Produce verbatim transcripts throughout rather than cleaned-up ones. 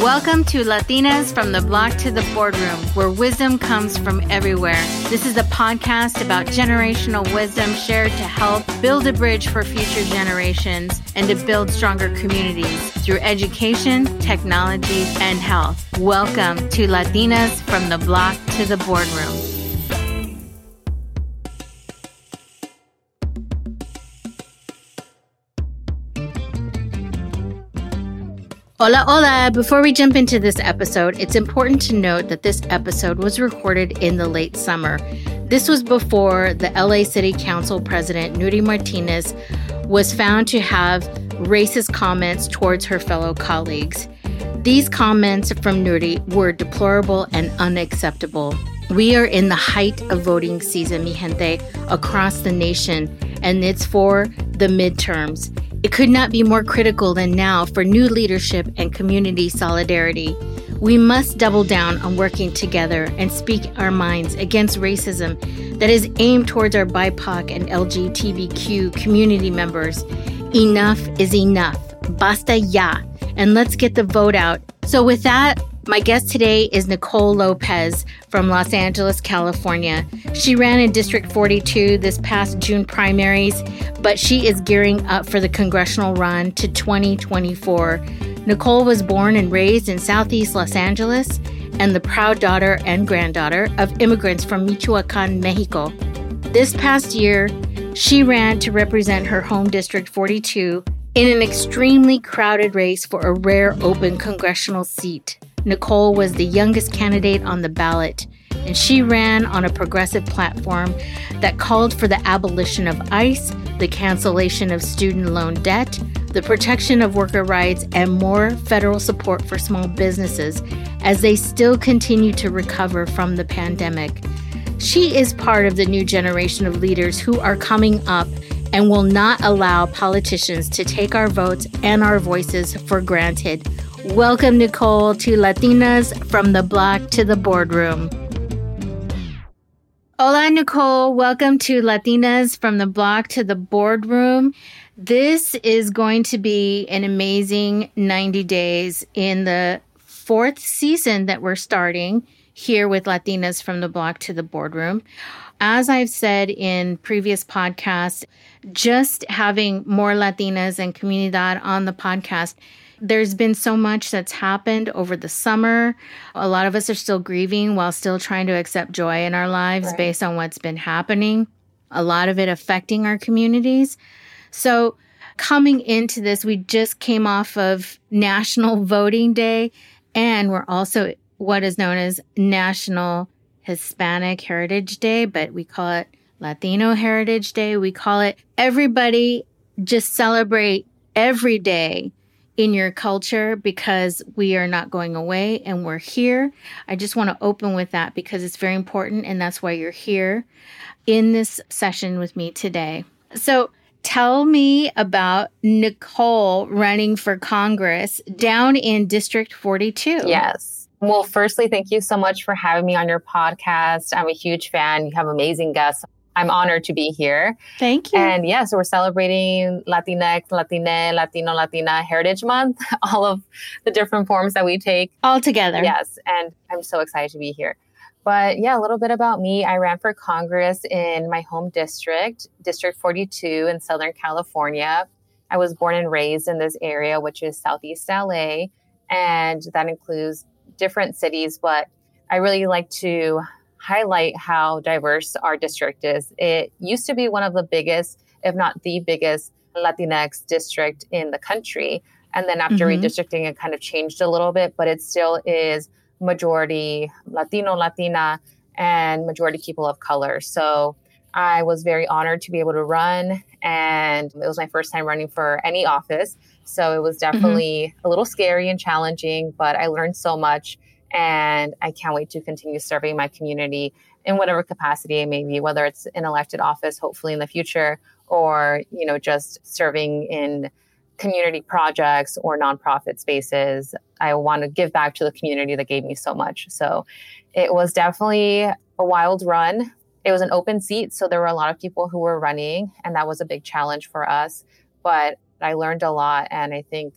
Welcome to Latinas from the Block to the Boardroom, where wisdom comes from everywhere. This is a podcast about generational wisdom shared to help build a bridge for future generations and to build stronger communities through education, technology, and health. Welcome to Latinas from the Block to the Boardroom. Hola, hola. Before we jump into this episode, it's important to note that this episode was recorded in the late summer. This was before the L A City Council President, Nuri Martinez, was found to have racist comments towards her fellow colleagues. These comments from Nuri were deplorable and unacceptable. We are in the height of voting season, mi gente, across the nation, and it's for the midterms. It could not be more critical than now for new leadership and community solidarity. We must double down on working together and speak our minds against racism that is aimed towards our B I P O C and L G B T Q community members. Enough is enough. Basta ya. And let's get the vote out. So with that, my guest today is Nicole Lopez from Los Angeles, California. She ran in District forty-two this past June primaries, but she is gearing up for the congressional run to twenty twenty-four. Nicole was born and raised in Southeast Los Angeles and the proud daughter and granddaughter of immigrants from Michoacán, Mexico. This past year, she ran to represent her home District forty-two in an extremely crowded race for a rare open congressional seat. Nicole was the youngest candidate on the ballot, and she ran on a progressive platform that called for the abolition of ICE, the cancellation of student loan debt, the protection of worker rights, and more federal support for small businesses as they still continue to recover from the pandemic. She is part of the new generation of leaders who are coming up and will not allow politicians to take our votes and our voices for granted. Welcome, Nicole, to Latinas from the Block to the Boardroom. Hola, Nicole. Welcome to Latinas from the Block to the Boardroom. This is going to be an amazing ninety days in the fourth season that we're starting here with Latinas from the Block to the Boardroom. As I've said in previous podcasts, just having more Latinas and Comunidad on the podcast, there's been so much that's happened over the summer. A lot of us are still grieving while still trying to accept joy in our lives right. based on what's been happening, a lot of it affecting our communities. So coming into this, we just came off of National Voting Day, and we're also what is known as National Hispanic Heritage Day, but we call it Latino Heritage Day. We call it everybody just celebrate every day in your culture, because we are not going away and we're here. I just want to open with that because it's very important, and that's why you're here in this session with me today. So tell me about Nicole running for Congress down in District forty-two. Yes. Well, firstly, thank you so much for having me on your podcast. I'm a huge fan. You have amazing guests. I'm honored to be here. Thank you. And yeah, so we're celebrating Latinx, Latine, Latino, Latina Heritage Month, all of the different forms that we take. All together. Yes. And I'm so excited to be here. But yeah, a little bit about me. I ran for Congress in my home district, District forty-two in Southern California. I was born and raised in this area, which is Southeast L A. And that includes different cities, but I really like to highlight how diverse our district is. It used to be one of the biggest, if not the biggest, Latinx district in the country. And then after mm-hmm. redistricting, it kind of changed a little bit, but it still is majority Latino, Latina, and majority people of color. So I was very honored to be able to run, and it was my first time running for any office. So it was definitely mm-hmm. a little scary and challenging, but I learned so much. And I can't wait to continue serving my community in whatever capacity it may be, whether it's an elected office, hopefully in the future, or, you know, just serving in community projects or nonprofit spaces. I want to give back to the community that gave me so much. So it was definitely a wild run. It was an open seat, so there were a lot of people who were running, and that was a big challenge for us. But I learned a lot, and I think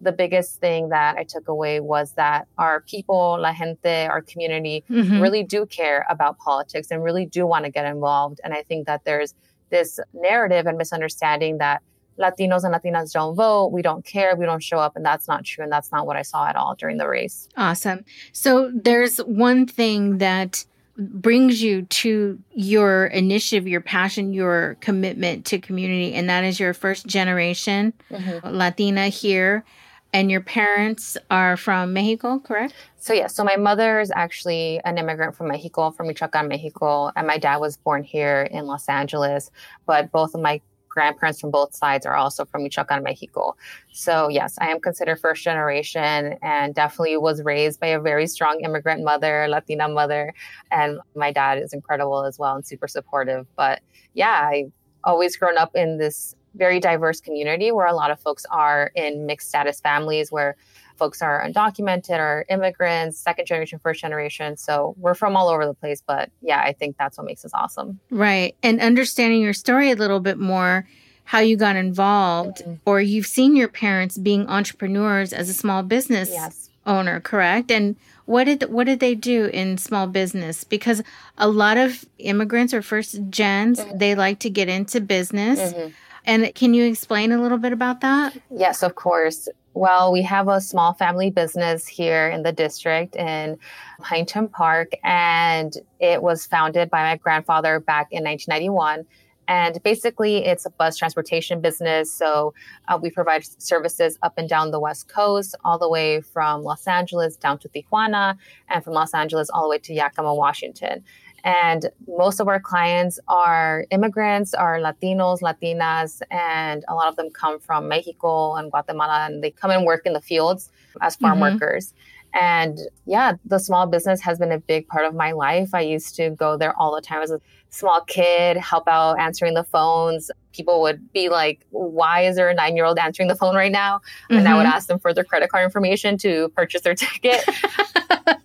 the biggest thing that I took away was that our people, la gente, our community mm-hmm. really do care about politics and really do want to get involved. And I think that there's this narrative and misunderstanding that Latinos and Latinas don't vote, we don't care, we don't show up, and that's not true. And that's not what I saw at all during the race. Awesome. So there's one thing that brings you to your initiative, your passion, your commitment to community, and that is your first generation mm-hmm. Latina here. And your parents are from Mexico, correct? So, yeah. So my mother is actually an immigrant from Mexico, from Michoacán, Mexico. And my dad was born here in Los Angeles. But both of my grandparents from both sides are also from Michoacán, Mexico. So yes, I am considered first generation and definitely was raised by a very strong immigrant mother, Latina mother. And my dad is incredible as well and super supportive. But yeah, I've always grown up in this very diverse community where a lot of folks are in mixed status families, where folks are undocumented or immigrants, second generation, first generation. So we're from all over the place. But yeah, I think that's what makes us awesome. Right. And understanding your story a little bit more, how you got involved, mm-hmm. or you've seen your parents being entrepreneurs as a small business yes. owner, correct? And what did what did they do in small business? Because a lot of immigrants or first gens, mm-hmm. they like to get into business. Mm-hmm. And can you explain a little bit about that? Yes, of course. Well, we have a small family business here in the district in Huntington Park, and it was founded by my grandfather back in nineteen ninety-one. And basically, it's a bus transportation business. So uh, we provide services up and down the West Coast, all the way from Los Angeles down to Tijuana, and from Los Angeles all the way to Yakima, Washington. And most of our clients are immigrants, are Latinos, Latinas, and a lot of them come from Mexico and Guatemala, and they come and work in the fields as farm mm-hmm. workers. And yeah, the small business has been a big part of my life. I used to go there all the time as a small kid, help out answering the phones. People would be like, why is there a nine-year-old answering the phone right now? Mm-hmm. And I would ask them for their credit card information to purchase their ticket.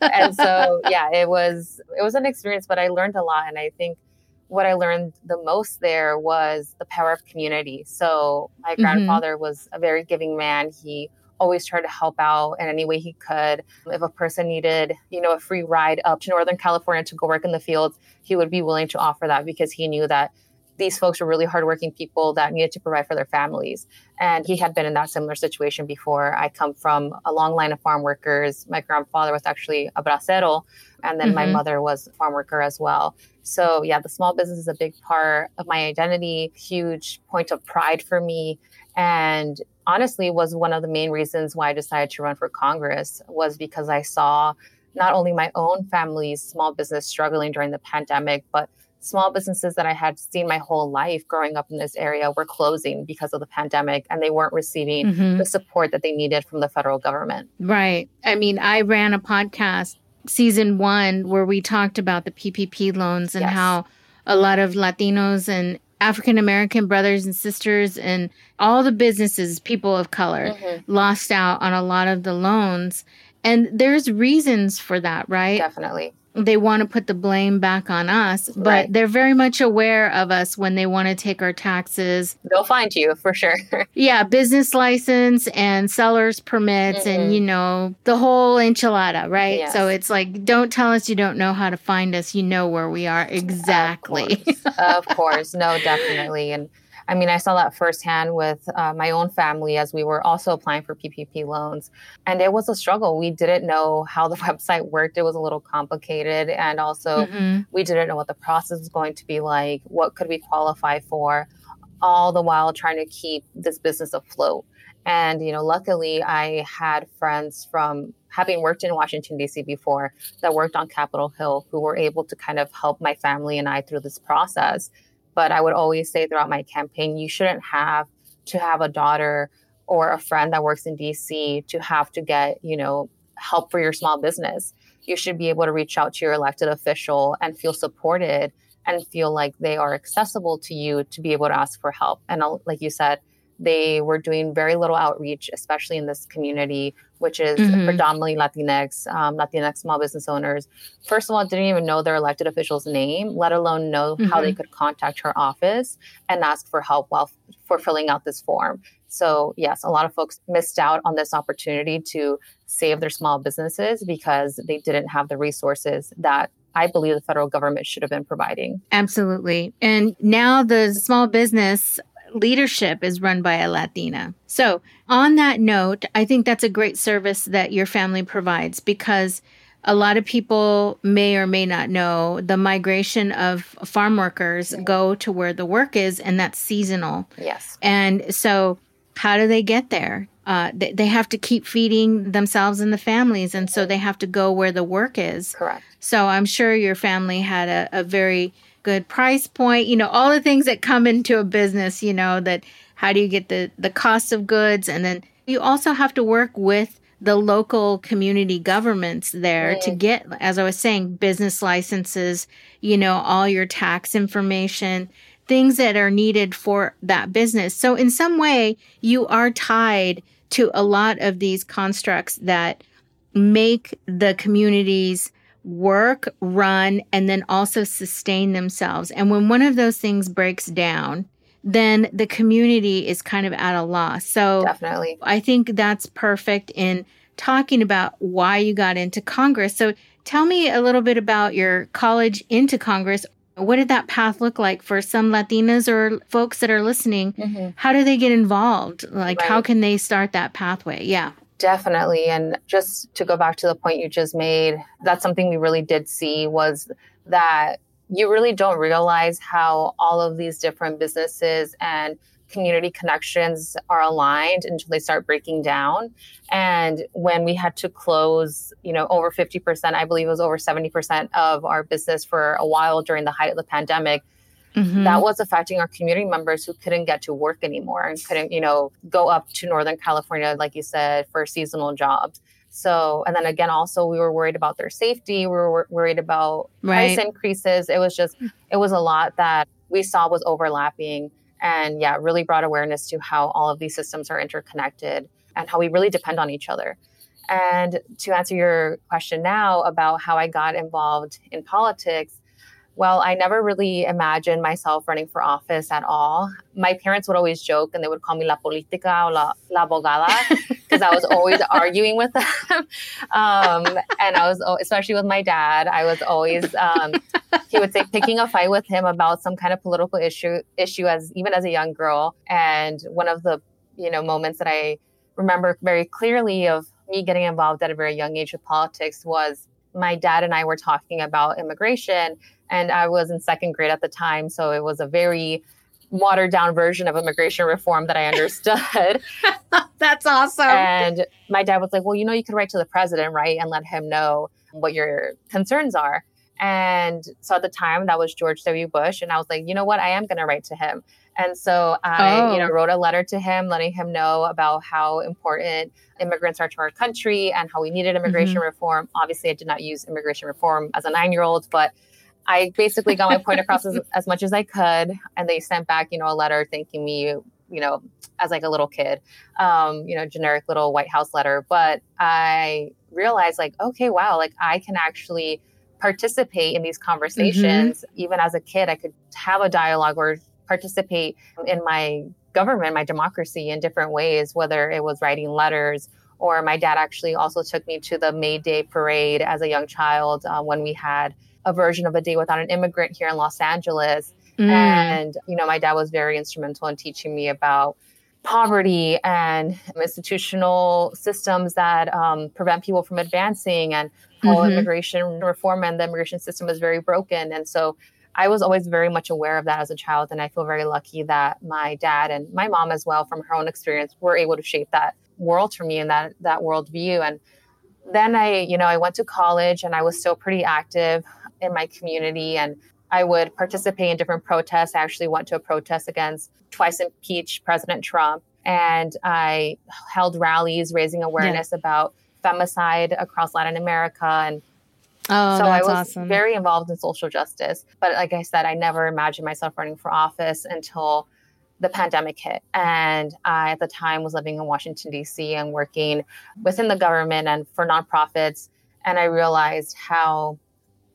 And so, yeah, it was it was an experience, but I learned a lot. And I think what I learned the most there was the power of community. So my mm-hmm. grandfather was a very giving man. He always tried to help out in any way he could. If a person needed, you know, a free ride up to Northern California to go work in the fields, he would be willing to offer that because he knew that these folks were really hardworking people that needed to provide for their families. And he had been in that similar situation before. I come from a long line of farm workers. My grandfather was actually a bracero, and then mm-hmm. my mother was a farm worker as well. So yeah, the small business is a big part of my identity, huge point of pride for me. And honestly, was one of the main reasons why I decided to run for Congress, was because I saw not only my own family's small business struggling during the pandemic, but small businesses that I had seen my whole life growing up in this area were closing because of the pandemic, and they weren't receiving mm-hmm. the support that they needed from the federal government. Right. I mean, I ran a podcast, season one, where we talked about the P P P loans and yes. how a lot of Latinos and African-American brothers and sisters and all the businesses, people of color, mm-hmm. lost out on a lot of the loans. And there's reasons for that, right? Definitely. They want to put the blame back on us, but right. they're very much aware of us when they want to take our taxes. They'll find you for sure. Yeah, business license and seller's permits mm-hmm. and, you know, the whole enchilada, right? Yes. So it's like, don't tell us you don't know how to find us. You know where we are. Exactly. Of course. Of course. No, definitely. And I mean, I saw that firsthand with uh, my own family as we were also applying for P P P loans. And it was a struggle. We didn't know how the website worked. It was a little complicated. And also, mm-hmm. we didn't know what the process was going to be like. What could we qualify for? All the while trying to keep this business afloat. And, you know, luckily, I had friends from having worked in Washington, D C before that worked on Capitol Hill who were able to kind of help my family and I through this process. But I would always say throughout my campaign, you shouldn't have to have a daughter or a friend that works in D C to have to get, you know, help for your small business. You should be able to reach out to your elected official and feel supported and feel like they are accessible to you to be able to ask for help. And like you said, they were doing very little outreach, especially in this community, which is mm-hmm. predominantly Latinx, um, Latinx small business owners. First of all, didn't even know their elected official's name, let alone know mm-hmm. how they could contact her office and ask for help while for filling out this form. So yes, a lot of folks missed out on this opportunity to save their small businesses because they didn't have the resources that I believe the federal government should have been providing. Absolutely. And now the small business leadership is run by a Latina. So on that note, I think that's a great service that your family provides, because a lot of people may or may not know the migration of farm workers mm-hmm. go to where the work is, and that's seasonal. Yes. And so how do they get there? Uh, they, they have to keep feeding themselves and the families, and so they have to go where the work is. Correct. So I'm sure your family had a, a very good price point, you know, all the things that come into a business, you know, that how do you get the, the cost of goods? And then you also have to work with the local community governments there mm. to get, as I was saying, business licenses, you know, all your tax information, things that are needed for that business. So in some way, you are tied to a lot of these constructs that make the communities work, run, and then also sustain themselves. And when one of those things breaks down, then the community is kind of at a loss. So definitely, I think that's perfect in talking about why you got into Congress. So tell me a little bit about your college into Congress. What did that path look like for some Latinas or folks that are listening? Mm-hmm. How do they get involved? Like, right. How can they start that pathway? Yeah. Definitely. And just to go back to the point you just made, that's something we really did see, was that you really don't realize how all of these different businesses and community connections are aligned until they start breaking down. And when we had to close, you know, over fifty percent, I believe it was over seventy percent of our business for a while during the height of the pandemic, mm-hmm. that was affecting our community members who couldn't get to work anymore and couldn't, you know, go up to Northern California, like you said, for seasonal jobs. So, and then again, also, we were worried about their safety. We were worried about right. price increases. It was just, it was a lot that we saw was overlapping. And yeah, really brought awareness to how all of these systems are interconnected and how we really depend on each other. And to answer your question now about how I got involved in politics, well, I never really imagined myself running for office at all. My parents would always joke, and they would call me la política or la, la abogada, because I was always arguing with them. Um, and I was, especially with my dad, I was always, um, he would say, picking a fight with him about some kind of political issue, issue as even as a young girl. And one of the, you know, moments that I remember very clearly of me getting involved at a very young age with politics was my dad and I were talking about immigration, and I was in second grade at the time. So it was a very watered down version of immigration reform that I understood. That's awesome. And my dad was like, well, you know, you could write to the president, right? And let him know what your concerns are. And so at the time, that was George W. Bush. And I was like, you know what? I am going to write to him. And so I, oh. you know, wrote a letter to him, letting him know about how important immigrants are to our country and how we needed immigration mm-hmm. reform. Obviously, I did not use immigration reform as a nine-year-old, but I basically got my point across as, as much as I could. And they sent back, you know, a letter thanking me, you know, as like a little kid, um, you know, generic little White House letter. But I realized like, okay, wow, like I can actually participate in these conversations. Mm-hmm. Even as a kid, I could have a dialogue or participate in my government, my democracy in different ways, whether it was writing letters, or my dad actually also took me to the May Day parade as a young child uh, when we had a version of a day without an immigrant here in Los Angeles. Mm. And, you know, my dad was very instrumental in teaching me about poverty and institutional systems that um, prevent people from advancing, and how mm-hmm. immigration reform and the immigration system is very broken. And so I was always very much aware of that as a child. And I feel very lucky that my dad and my mom as well, from her own experience, were able to shape that world for me and that, that worldview. And then I, you know, I went to college, and I was still pretty active in my community, and I would participate in different protests. I actually went to a protest against twice impeached President Trump, and I held rallies raising awareness yeah. about femicide across Latin America. And oh, so I was awesome. very involved in social justice. But like I said, I never imagined myself running for office until the pandemic hit. And I, at the time, was living in Washington, D C and working within the government and for nonprofits. And I realized how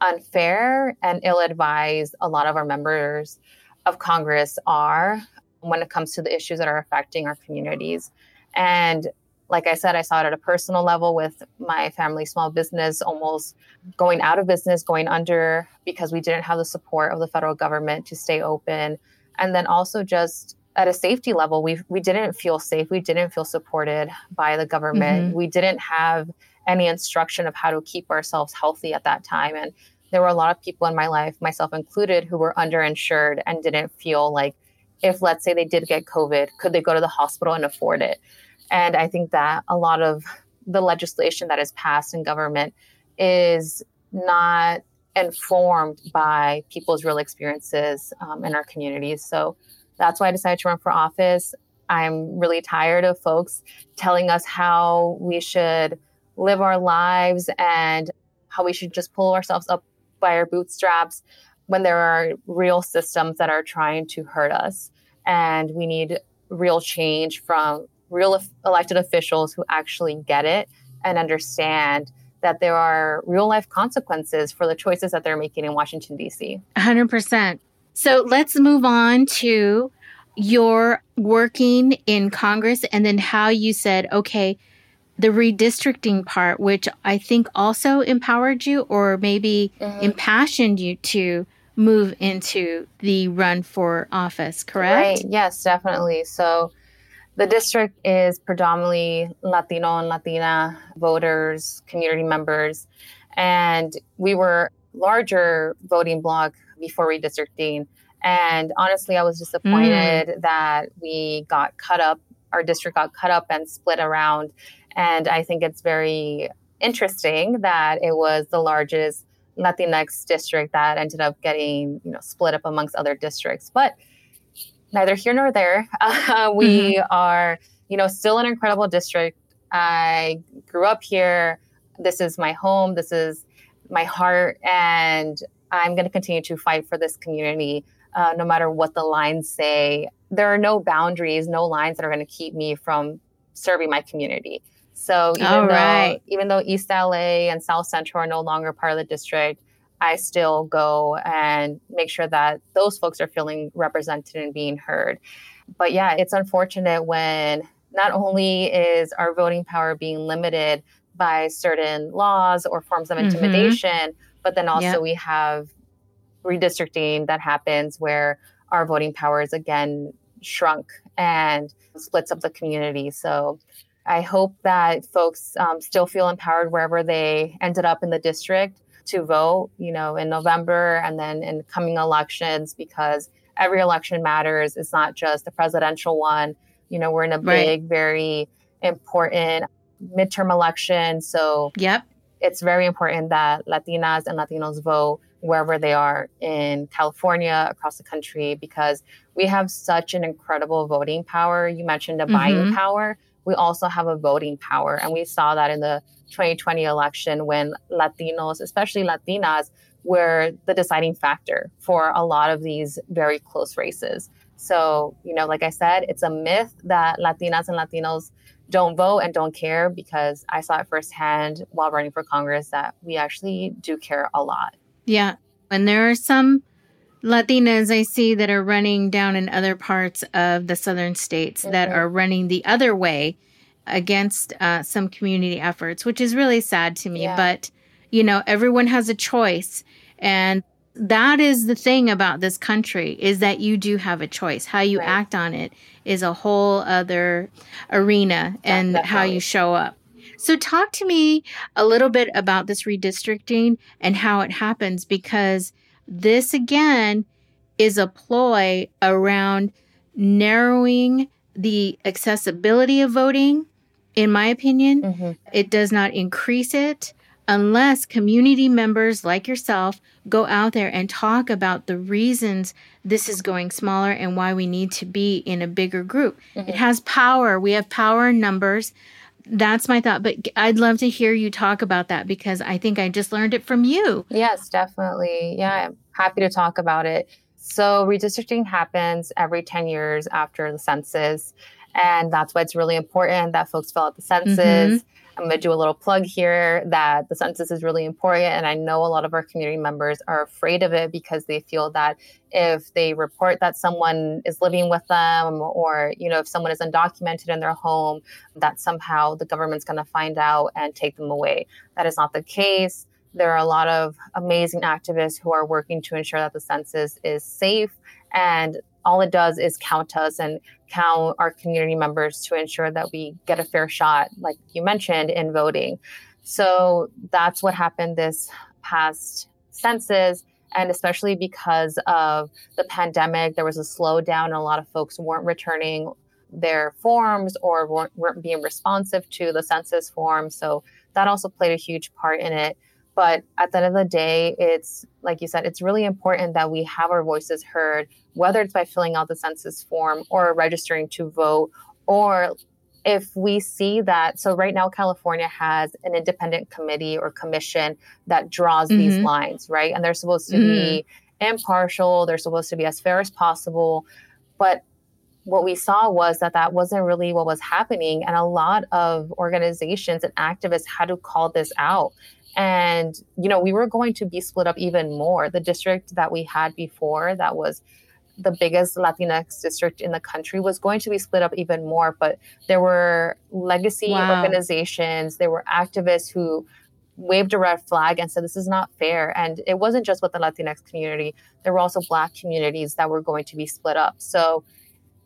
unfair and ill-advised a lot of our members of Congress are. when it comes to the issues that are affecting our communities. And like I said, I saw it at a personal level with my family, small business, almost going out of business, going under because we didn't have the support of the federal government to stay open. And then also just at a safety level, we we didn't feel safe. We didn't feel supported by the government. Mm-hmm. We didn't have any instruction of how to keep ourselves healthy at that time. And there were a lot of people in my life, myself included, who were underinsured and didn't feel like if, let's say, they did get COVID, could they go to the hospital and afford it? And I think that a lot of the legislation that is passed in government is not informed by people's real experiences um, in our communities. So that's why I decided to run for office. I'm really tired of folks telling us how we should live our lives and how we should just pull ourselves up by our bootstraps when there are real systems that are trying to hurt us. And we need real change from real elected officials who actually get it and understand that there are real life consequences for the choices that they're making in Washington, D C one hundred percent. So let's move on to your working in Congress and then how you said, okay, the redistricting part, which I think also empowered you or maybe mm-hmm. impassioned you to move into the run for office, correct? Right. Yes, definitely. So the district is predominantly Latino and Latina voters, community members, and we were larger voting bloc before redistricting. And honestly, I was disappointed mm. that we got cut up, our district got cut up and split around. And I think it's very interesting that it was the largest Latinx district that ended up getting, you know, split up amongst other districts. But neither here nor there. Uh, we mm-hmm. are, you know, still an incredible district. I grew up here. This is my home. This is my heart. And I'm going to continue to fight for this community, uh, no matter what the lines say. There are no boundaries, no lines that are going to keep me from serving my community. So even All right. though even though East L A and South Central are no longer part of the district, I still go and make sure that those folks are feeling represented and being heard. But yeah, it's unfortunate when not only is our voting power being limited by certain laws or forms of mm-hmm. intimidation, but then also yeah. we have redistricting that happens where our voting power is again shrunk and splits up the community. So I hope that folks um, still feel empowered wherever they ended up in the district to vote, you know, in November and then in coming elections, because every election matters. It's not just the presidential one. You know, we're in a big, right. very important midterm election. So yep. it's very important that Latinas and Latinos vote wherever they are in California, across the country, because we have such an incredible voting power. You mentioned a mm-hmm. buying power. We also have a voting power. And we saw that in the twenty twenty election when Latinos, especially Latinas, were the deciding factor for a lot of these very close races. So, you know, like I said, it's a myth that Latinas and Latinos don't vote and don't care, because I saw it firsthand while running for Congress that we actually do care a lot. Yeah. And there are some Latinas I see that are running down in other parts of the southern states mm-hmm. that are running the other way against uh, some community efforts, which is really sad to me. Yeah. But, you know, everyone has a choice. And that is the thing about this country, is that you do have a choice. How you right. act on it is a whole other arena that, and definitely. How you show up. So talk to me a little bit about this redistricting and how it happens, because this, again, is a ploy around narrowing the accessibility of voting. In my opinion, mm-hmm. it does not increase it unless community members like yourself go out there and talk about the reasons this is going smaller and why we need to be in a bigger group. Mm-hmm. It has power. We have power in numbers. That's my thought. But I'd love to hear you talk about that, because I think I just learned it from you. Yes, definitely. Yeah, I'm happy to talk about it. So redistricting happens every ten years after the census. And that's why it's really important that folks fill out the census. Mm-hmm. I'm going to do a little plug here that the census is really important. And I know a lot of our community members are afraid of it because they feel that if they report that someone is living with them or, you know, if someone is undocumented in their home, that somehow the government's going to find out and take them away. That is not the case. There are a lot of amazing activists who are working to ensure that the census is safe, and all it does is count us and count our community members to ensure that we get a fair shot, like you mentioned, in voting. So that's what happened this past census. And especially because of the pandemic, there was a slowdown and a lot of folks weren't returning their forms or weren't, weren't being responsive to the census form. So that also played a huge part in it. But at the end of the day, it's like you said, it's really important that we have our voices heard, whether it's by filling out the census form or registering to vote, or if we see that. So right now, California has an independent committee or commission that draws mm-hmm. these lines, right? And they're supposed to mm-hmm. be impartial. They're supposed to be as fair as possible. But what we saw was that that wasn't really what was happening. And a lot of organizations and activists had to call this out. And, you know, we were going to be split up even more. The district that we had before, that was the biggest Latinx district in the country, was going to be split up even more. But there were legacy wow. organizations, there were activists who waved a red flag and said, this is not fair. And it wasn't just with the Latinx community. There were also Black communities that were going to be split up. So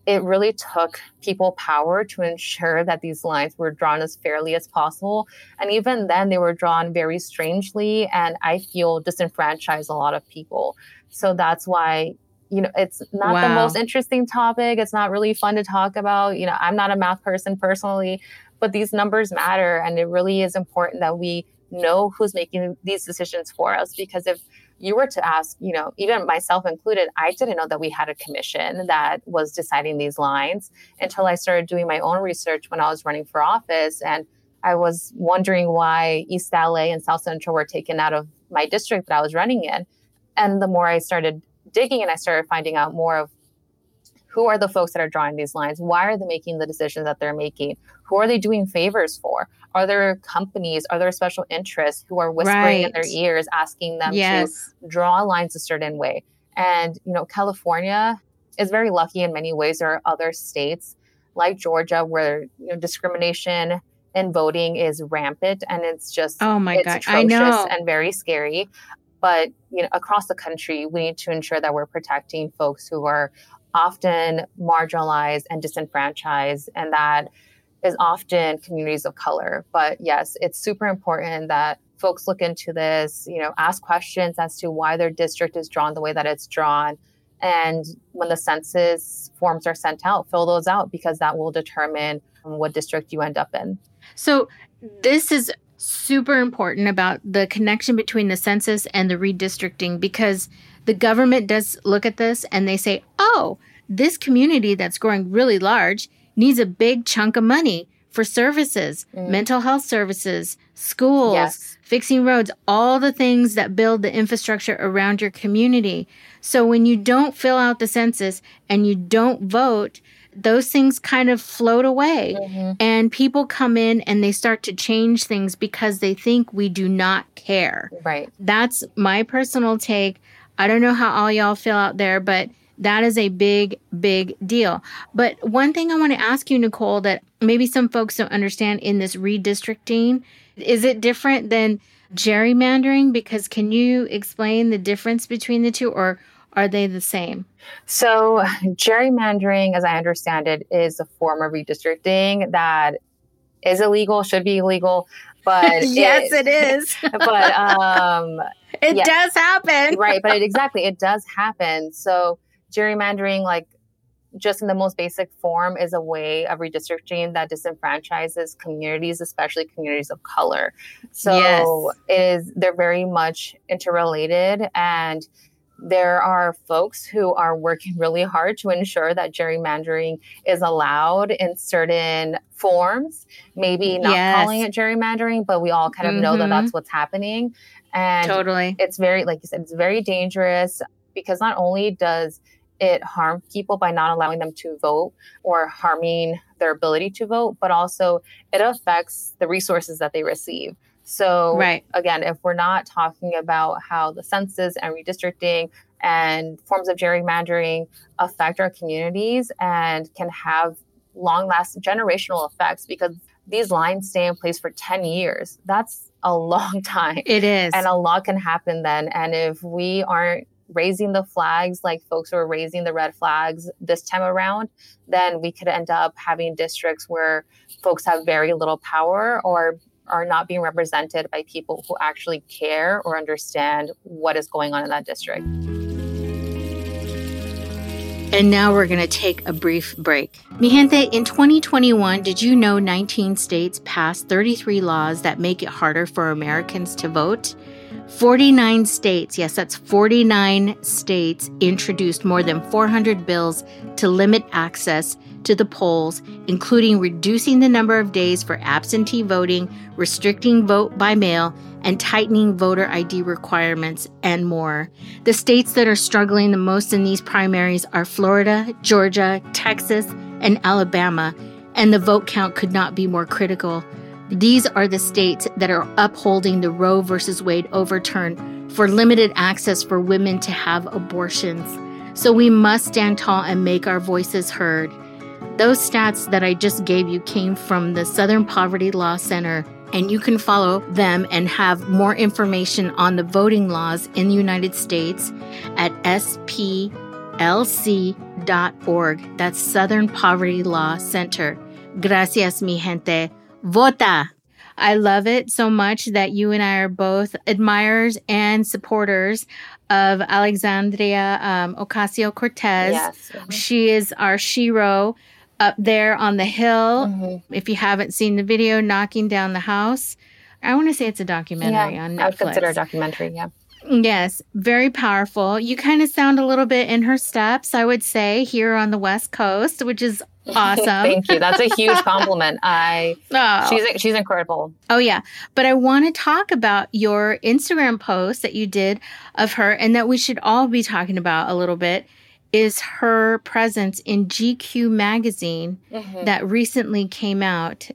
it really took people power to ensure that these lines were drawn as fairly as possible. And even then, they were drawn very strangely, and I feel disenfranchised a lot of people. So that's why, you know, it's not wow. the most interesting topic. It's not really fun to talk about. You know, I'm not a math person personally, but these numbers matter. And it really is important that we know who's making these decisions for us, because if you were to ask, you know, even myself included, I didn't know that we had a commission that was deciding these lines until I started doing my own research when I was running for office. And I was wondering why East L A and South Central were taken out of my district that I was running in. And the more I started digging and I started finding out more of who are the folks that are drawing these lines? Why are they making the decisions that they're making? Who are they doing favors for? Are there companies, are there special interests who are whispering right. in their ears, asking them yes. to draw lines a certain way? And, you know, California is very lucky in many ways. There are other states like Georgia where, you know, discrimination in voting is rampant, and it's just oh my it's God. atrocious I know. and very scary. But, you know, across the country, we need to ensure that we're protecting folks who are often marginalized and disenfranchised, and that is often communities of color. But yes, it's super important that folks look into this, you know, ask questions as to why their district is drawn the way that it's drawn. And when the census forms are sent out, fill those out, because that will determine what district you end up in. So this is super important about the connection between the census and the redistricting, because the government does look at this and they say, oh, this community that's growing really large needs a big chunk of money for services, mm. mental health services, schools, yes. fixing roads, all the things that build the infrastructure around your community. So when you don't fill out the census and you don't vote, those things kind of float away. Mm-hmm. And people come in and they start to change things because they think we do not care. Right. That's my personal take. I don't know how all y'all feel out there, but that is a big, big deal. But one thing I want to ask you, Nicole, that maybe some folks don't understand in this redistricting, is it different than gerrymandering? Because can you explain the difference between the two, or are they the same? So gerrymandering, as I understand it, is a form of redistricting that is illegal, should be illegal. But yes, it, it is. But um, it yes. does happen. Right. But it, exactly. It does happen. So gerrymandering, like just in the most basic form, is a way of redistricting that disenfranchises communities, especially communities of color. So yes. it is, they're very much interrelated. And there are folks who are working really hard to ensure that gerrymandering is allowed in certain forms, maybe not yes. calling it gerrymandering, but we all kind of mm-hmm. know that that's what's happening. And totally. It's very, like you said, it's very dangerous, because not only does it harmed people by not allowing them to vote or harming their ability to vote, but also it affects the resources that they receive. So right. Again, if we're not talking about how the census and redistricting and forms of gerrymandering affect our communities and can have long-lasting generational effects, because these lines stay in place for ten years. That's a long time. It is. And a lot can happen then. And if we aren't raising the flags like folks who are raising the red flags this time around, then we could end up having districts where folks have very little power or are not being represented by people who actually care or understand what is going on in that district. And now we're going to take a brief break. Mi gente, in twenty twenty-one, did you know nineteen states passed thirty-three laws that make it harder for Americans to vote? forty-nine states, yes, that's forty-nine states, introduced more than four hundred bills to limit access to the polls, including reducing the number of days for absentee voting, restricting vote by mail, and tightening voter I D requirements, and more. The states that are struggling the most in these primaries are Florida, Georgia, Texas, and Alabama, and the vote count could not be more critical. These are the states that are upholding the Roe versus Wade overturn for limited access for women to have abortions. So we must stand tall and make our voices heard. Those stats that I just gave you came from the Southern Poverty Law Center, and you can follow them and have more information on the voting laws in the United States at S P L C dot org. That's Southern Poverty Law Center. Gracias, mi gente. Vota! I love it so much that you and I are both admirers and supporters of Alexandria um, Ocasio-Cortez. Yes. She is our shero up there on the hill. Mm-hmm. If you haven't seen the video, Knocking Down the House, I want to say it's a documentary yeah, on Netflix. I would consider a documentary, yeah. Yes, very powerful. You kind of sound a little bit in her steps, I would say, here on the West Coast, which is awesome. Thank you. That's a huge compliment. I oh. she's she's incredible. Oh, yeah. But I want to talk about your Instagram post that you did of her, and that we should all be talking about a little bit, is her presence in G Q magazine mm-hmm. that recently came out.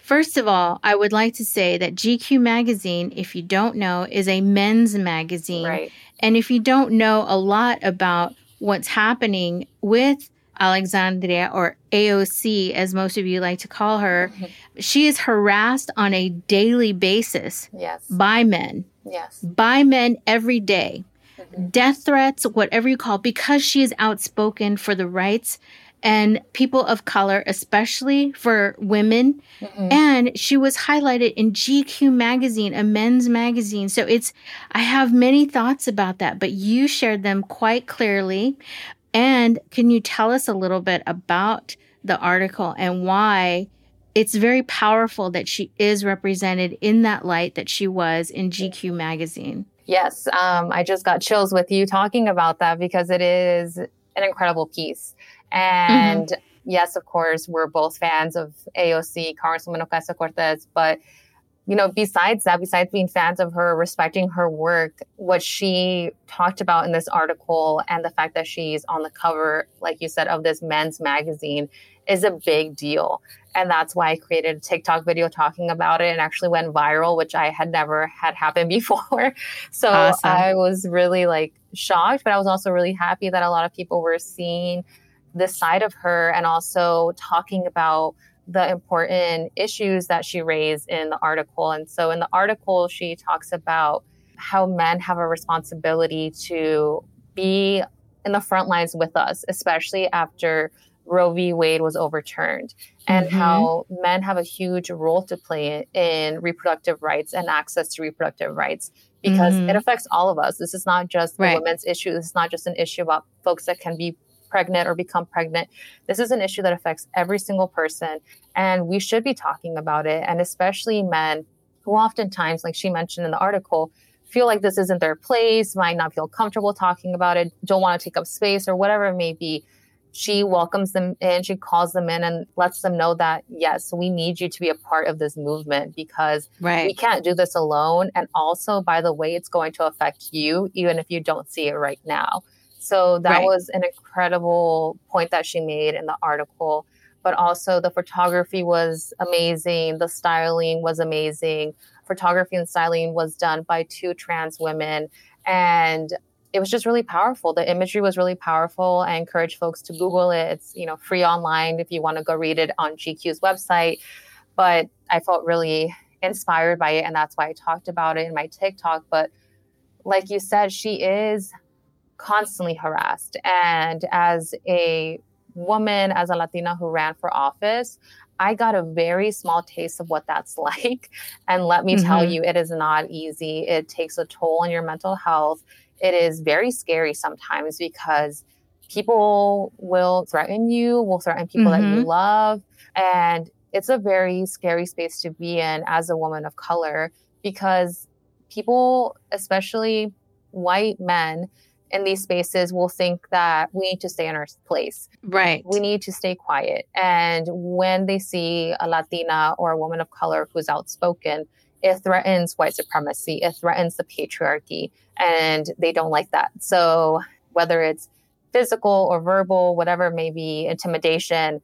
First of all, I would like to say that G Q magazine, if you don't know, is a men's magazine. Right. And if you don't know a lot about what's happening with Alexandria, or A O C, as most of you like to call her, mm-hmm. she is harassed on a daily basis yes. by men. Yes. By men every day. Mm-hmm. Death threats, whatever you call, because she is outspoken for the rights and people of color, especially for women. Mm-hmm. And she was highlighted in G Q magazine, a men's magazine. So it's, I have many thoughts about that, but you shared them quite clearly. And can you tell us a little bit about the article and why it's very powerful that she is represented in that light that she was in G Q magazine? Yes, um, I just got chills with you talking about that because it is an incredible piece. And mm-hmm. yes, of course, we're both fans of A O C, Congresswoman Ocasio-Cortez, but you know, besides that, besides being fans of her, respecting her work, what she talked about in this article and the fact that she's on the cover, like you said, of this men's magazine is a big deal. And that's why I created a TikTok video talking about it and actually went viral, which I had never had happen before. So awesome. I was really like shocked, but I was also really happy that a lot of people were seeing this side of her and also talking about the important issues that she raised in the article. And so in the article, she talks about how men have a responsibility to be in the front lines with us, especially after Roe v. Wade was overturned, and mm-hmm. how men have a huge role to play in reproductive rights and access to reproductive rights, because mm-hmm. it affects all of us. This is not just a right. women's issue. This is not just an issue about folks that can be pregnant or become pregnant. This is an issue that affects every single person, and we should be talking about it. And especially men who oftentimes, like she mentioned in the article, feel like this isn't their place, might not feel comfortable talking about it, don't want to take up space or whatever it may be. She welcomes them in, she calls them in and lets them know that, yes, we need you to be a part of this movement because right. we can't do this alone. And also, by the way, it's going to affect you, even if you don't see it right now. So that right. was an incredible point that she made in the article. But also the photography was amazing. The styling was amazing. Photography and styling was done by two trans women. And it was just really powerful. The imagery was really powerful. I encourage folks to Google it. It's, you know, free online if you want to go read it on G Q's website. But I felt really inspired by it. And that's why I talked about it in my TikTok. But like you said, she is constantly harassed. And as a woman, as a Latina who ran for office, I got a very small taste of what that's like. And let me mm-hmm. tell you, it is not easy. It takes a toll on your mental health. It is very scary sometimes because people will threaten you, will threaten people mm-hmm. that you love. And it's a very scary space to be in as a woman of color because people, especially white men, in these spaces will think that we need to stay in our place. Right. We need to stay quiet. And when they see a Latina or a woman of color who's outspoken, it threatens white supremacy. It threatens the patriarchy. And they don't like that. So whether it's physical or verbal, whatever it may be, intimidation,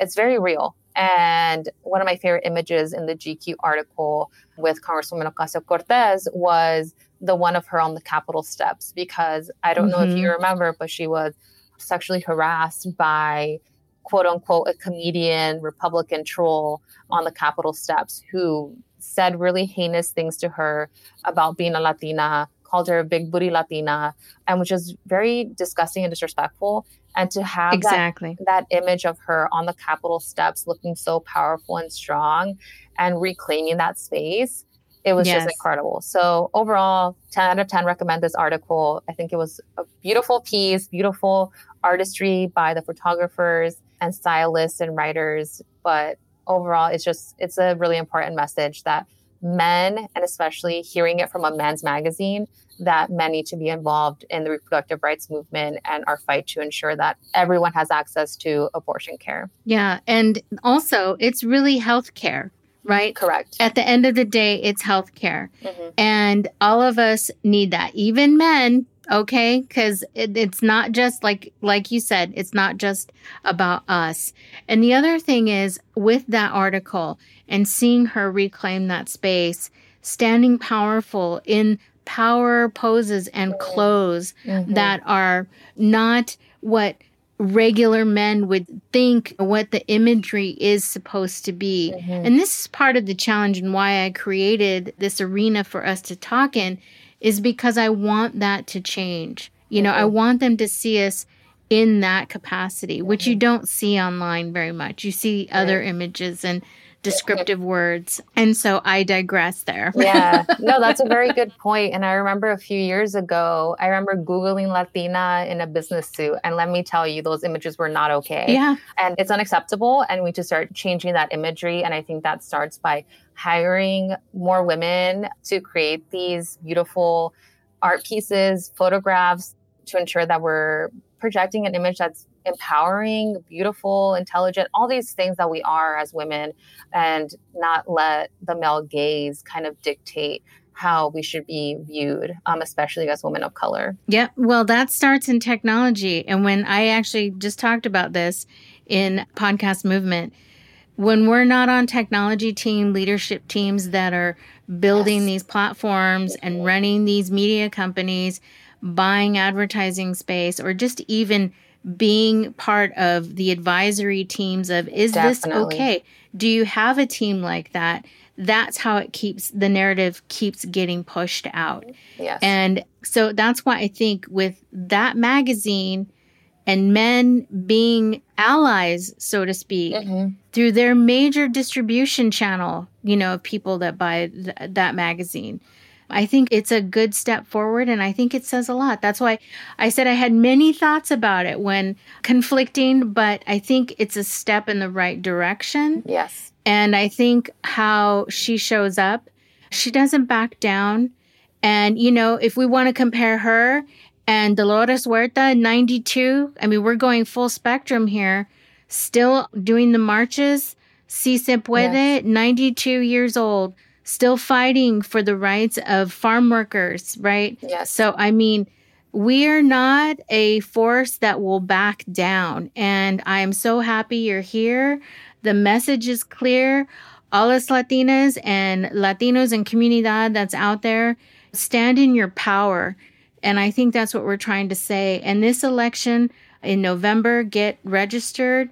it's very real. And one of my favorite images in the G Q article with Congresswoman Ocasio-Cortez was the one of her on the Capitol steps, because I don't mm-hmm. know if you remember, but she was sexually harassed by, quote unquote, a comedian Republican troll on the Capitol steps who said really heinous things to her about being a Latina, called her a big booty Latina, and which is very disgusting and disrespectful. And to have exactly. that, that image of her on the Capitol steps looking so powerful and strong and reclaiming that space, it was yes. just incredible. So overall, ten out of ten recommend this article. I think it was a beautiful piece, beautiful artistry by the photographers and stylists and writers. But overall, it's just, it's a really important message that men, and especially hearing it from a men's magazine, that men need to be involved in the reproductive rights movement and our fight to ensure that everyone has access to abortion care. Yeah. And also, it's really health care, right? Correct. At the end of the day, it's health care. Mm-hmm. And all of us need that, even men, okay? Because it, it's not just like, like you said, it's not just about us. And the other thing is, with that article and seeing her reclaim that space, standing powerful in power poses and clothes mm-hmm. that are not what regular men would think what the imagery is supposed to be. Mm-hmm. And this is part of the challenge and why I created this arena for us to talk in, is because I want that to change. You mm-hmm. know, I want them to see us in that capacity, mm-hmm. which you don't see online very much. You see right. other images and descriptive words. And so I digress there. Yeah, no, that's a very good point. And I remember a few years ago, I remember Googling Latina in a business suit. And let me tell you, those images were not okay. Yeah. And it's unacceptable. And we just start changing that imagery. And I think that starts by hiring more women to create these beautiful art pieces, photographs, to ensure that we're projecting an image that's empowering, beautiful, intelligent, all these things that we are as women, and not let the male gaze kind of dictate how we should be viewed, um, especially as women of color. Yeah, well, that starts in technology. And when I actually just talked about this in Podcast Movement, when we're not on technology team, leadership teams that are building yes. these platforms and running these media companies, buying advertising space, or just even being part of the advisory teams of, is Definitely. This okay? Do you have a team like that? That's how it keeps, the narrative keeps getting pushed out. Yes. And so that's why I think with that magazine and men being allies, so to speak, mm-hmm. through their major distribution channel, you know, of people that buy th- that magazine, I think it's a good step forward, and I think it says a lot. That's why I said I had many thoughts about it when conflicting, but I think it's a step in the right direction. Yes. And I think how she shows up, she doesn't back down. And, you know, if we want to compare her and Dolores Huerta in ninety-two, I mean, we're going full spectrum here, still doing the marches. Si se puede, yes. ninety-two years old. Still fighting for the rights of farm workers, right? Yes. So, I mean, We're not a force that will back down. And I'm so happy you're here. The message is clear. All us Latinas and Latinos and comunidad that's out there, stand in your power. And I think that's what we're trying to say. And this election in November, get registered,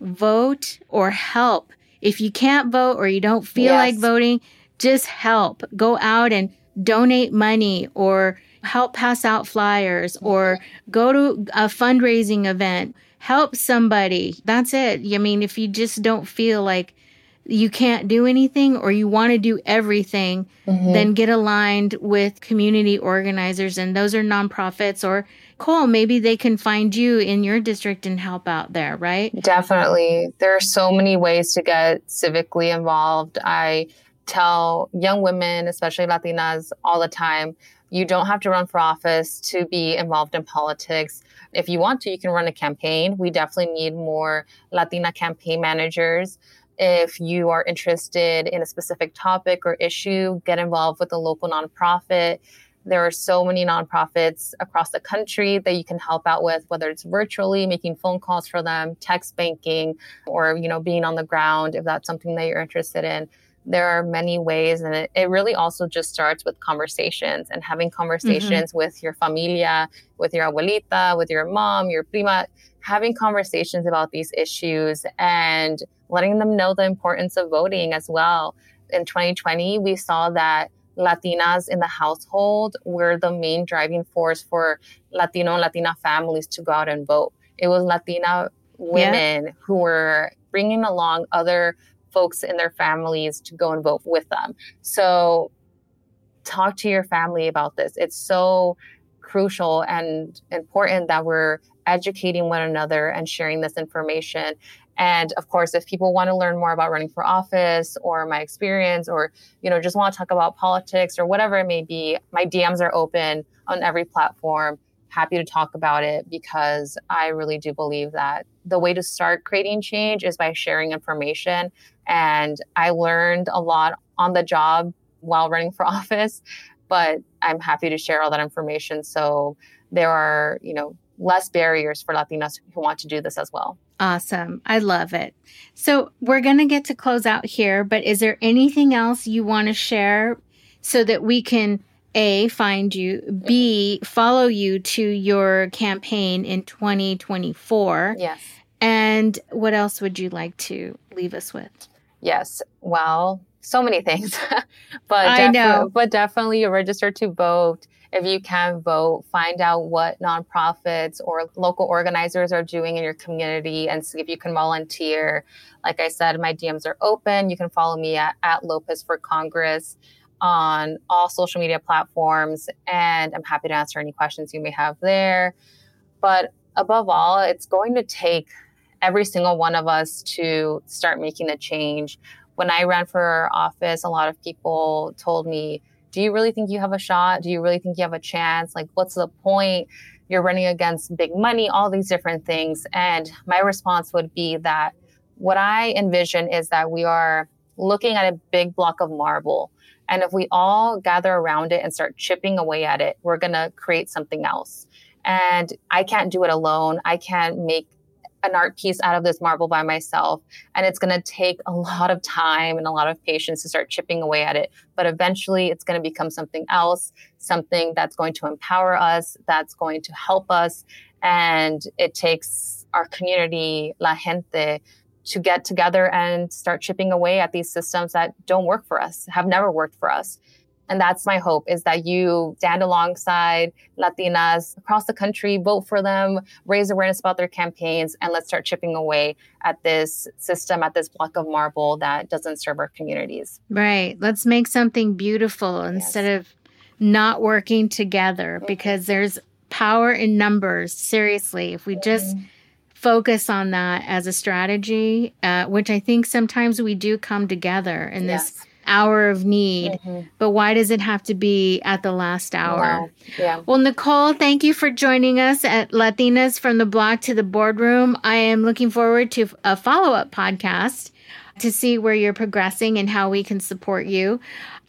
vote, or help. If you can't vote or you don't feel yes. like voting, just help. Go out and donate money or help pass out flyers or go to a fundraising event. Help somebody. That's it. I mean, if you just don't feel like you can't do anything or you want to do everything, mm-hmm. then get aligned with community organizers. And those are nonprofits or Cole, maybe they can find you in your district and help out there, right? Definitely. There are so many ways to get civically involved. I tell young women, especially Latinas, all the time, you don't have to run for office to be involved in politics. If you want to, you can run a campaign. We definitely need more Latina campaign managers. If you are interested in a specific topic or issue, get involved with a local nonprofit. There are so many nonprofits across the country that you can help out with, whether it's virtually, making phone calls for them, text banking, or, you know, being on the ground if that's something that you're interested in. There are many ways, and it, it really also just starts with conversations and having conversations mm-hmm. with your familia, with your abuelita, with your mom, your prima, having conversations about these issues and letting them know the importance of voting as well. In twenty twenty, we saw that Latinas in the household were the main driving force for Latino and Latina families to go out and vote. It was Latina women yeah. who were bringing along other folks in their families to go and vote with them. So talk to your family about this. It's so crucial and important that we're educating one another and sharing this information. And of course, if people want to learn more about running for office or my experience or, you know, just want to talk about politics or whatever it may be, my D Ms are open on every platform. Happy to talk about it because I really do believe that the way to start creating change is by sharing information. And I learned a lot on the job while running for office, but I'm happy to share all that information. So there are, you know, less barriers for Latinas who want to do this as well. Awesome. I love it. So we're going to get to close out here, but is there anything else you want to share so that we can, A, find you, B, follow you to your campaign in twenty twenty-four? Yes. And what else would you like to leave us with? Yes. Well, so many things, but I defi- know. But definitely register to vote. If you can vote, find out what nonprofits or local organizers are doing in your community and see if you can volunteer. Like I said, my D Ms are open. You can follow me at, at Lopez for Congress on all social media platforms. And I'm happy to answer any questions you may have there. But above all, it's going to take every single one of us to start making a change. When I ran for office, a lot of people told me, do you really think you have a shot? Do you really think you have a chance? Like, what's the point? You're running against big money, all these different things. And my response would be that what I envision is that we are looking at a big block of marble. And if we all gather around it and start chipping away at it, we're going to create something else. And I can't do it alone. I can't make an art piece out of this marble by myself. And it's going to take a lot of time and a lot of patience to start chipping away at it. But eventually it's going to become something else, something that's going to empower us, that's going to help us. And it takes our community, la gente, to get together and start chipping away at these systems that don't work for us, have never worked for us. And that's my hope, is that you stand alongside Latinas across the country, vote for them, raise awareness about their campaigns, and let's start chipping away at this system, at this block of marble that doesn't serve our communities. Right. Let's make something beautiful yes. instead of not working together, mm-hmm. because there's power in numbers. Seriously, if we just mm-hmm. focus on that as a strategy, uh, which I think sometimes we do come together in yes. this hour of need, mm-hmm. but why does it have to be at the last hour? Wow. Yeah. Well, Nicole, thank you for joining us at Latinas from the Block to the Boardroom. I am looking forward to a follow-up podcast to see where you're progressing and how we can support you.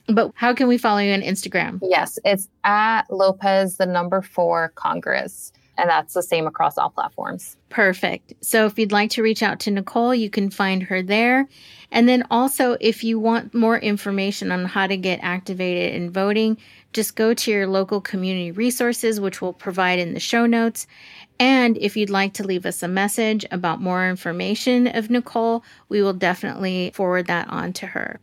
But how can we follow you on Instagram? Yes, it's at Lopez, the number four Congress. And that's the same across all platforms. Perfect. So if you'd like to reach out to Nicole, you can find her there. And then also, if you want more information on how to get activated in voting, just go to your local community resources, which we'll provide in the show notes. And if you'd like to leave us a message about more information of Nicole, we will definitely forward that on to her.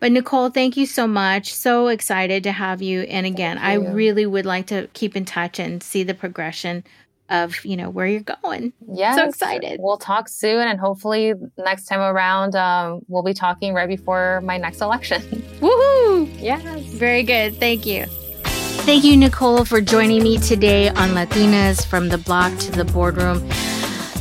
But Nicole, thank you so much. So excited to have you. And again, I really would like to keep in touch and see the progression of, you know, where you're going. Yeah. So excited. We'll talk soon. And hopefully next time around, um, we'll be talking right before my next election. Woohoo! Yes. Very good. Thank you. Thank you, Nicole, for joining me today on Latinas from the Block to the Boardroom.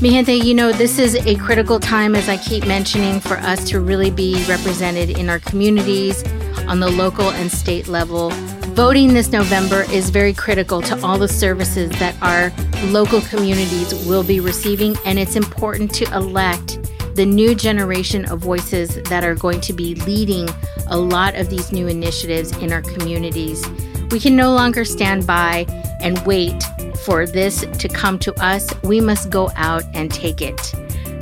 Mi gente, you know, this is a critical time, as I keep mentioning, for us to really be represented in our communities on the local and state level. Voting this November is very critical to all the services that our local communities will be receiving, and it's important to elect the new generation of voices that are going to be leading a lot of these new initiatives in our communities. We can no longer stand by and wait for this to come to us. We must go out and take it.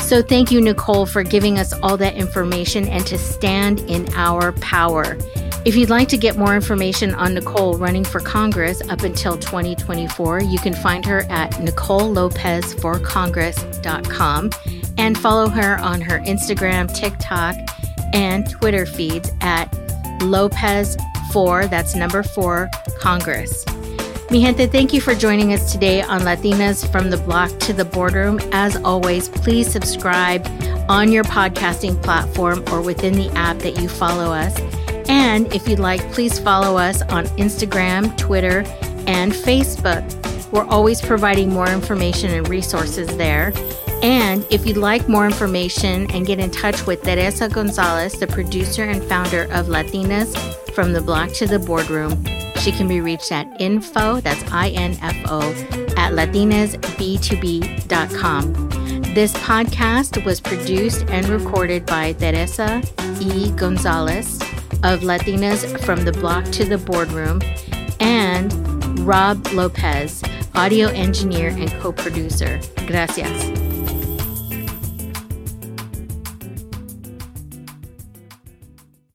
So thank you, Nicole, for giving us all that information and to stand in our power. If you'd like to get more information on Nicole running for Congress up until twenty twenty-four, you can find her at Nicole Lopez for Congress dot com and follow her on her Instagram, TikTok, and Twitter feeds at Lopez Four, that's number four, Congress. Mi gente, thank you for joining us today on Latinas from the Block to the Boardroom. As always, please subscribe on your podcasting platform or within the app that you follow us. And if you'd like, please follow us on Instagram, Twitter, and Facebook. We're always providing more information and resources there. And if you'd like more information and get in touch with Teresa Gonzalez, the producer and founder of Latinas from the Block to the Boardroom, she can be reached at info, that's I N F O, at latinas b two b dot com. This podcast was produced and recorded by Teresa E. Gonzalez of Latinas from the Block to the Boardroom and Rob Lopez, audio engineer and co-producer. Gracias.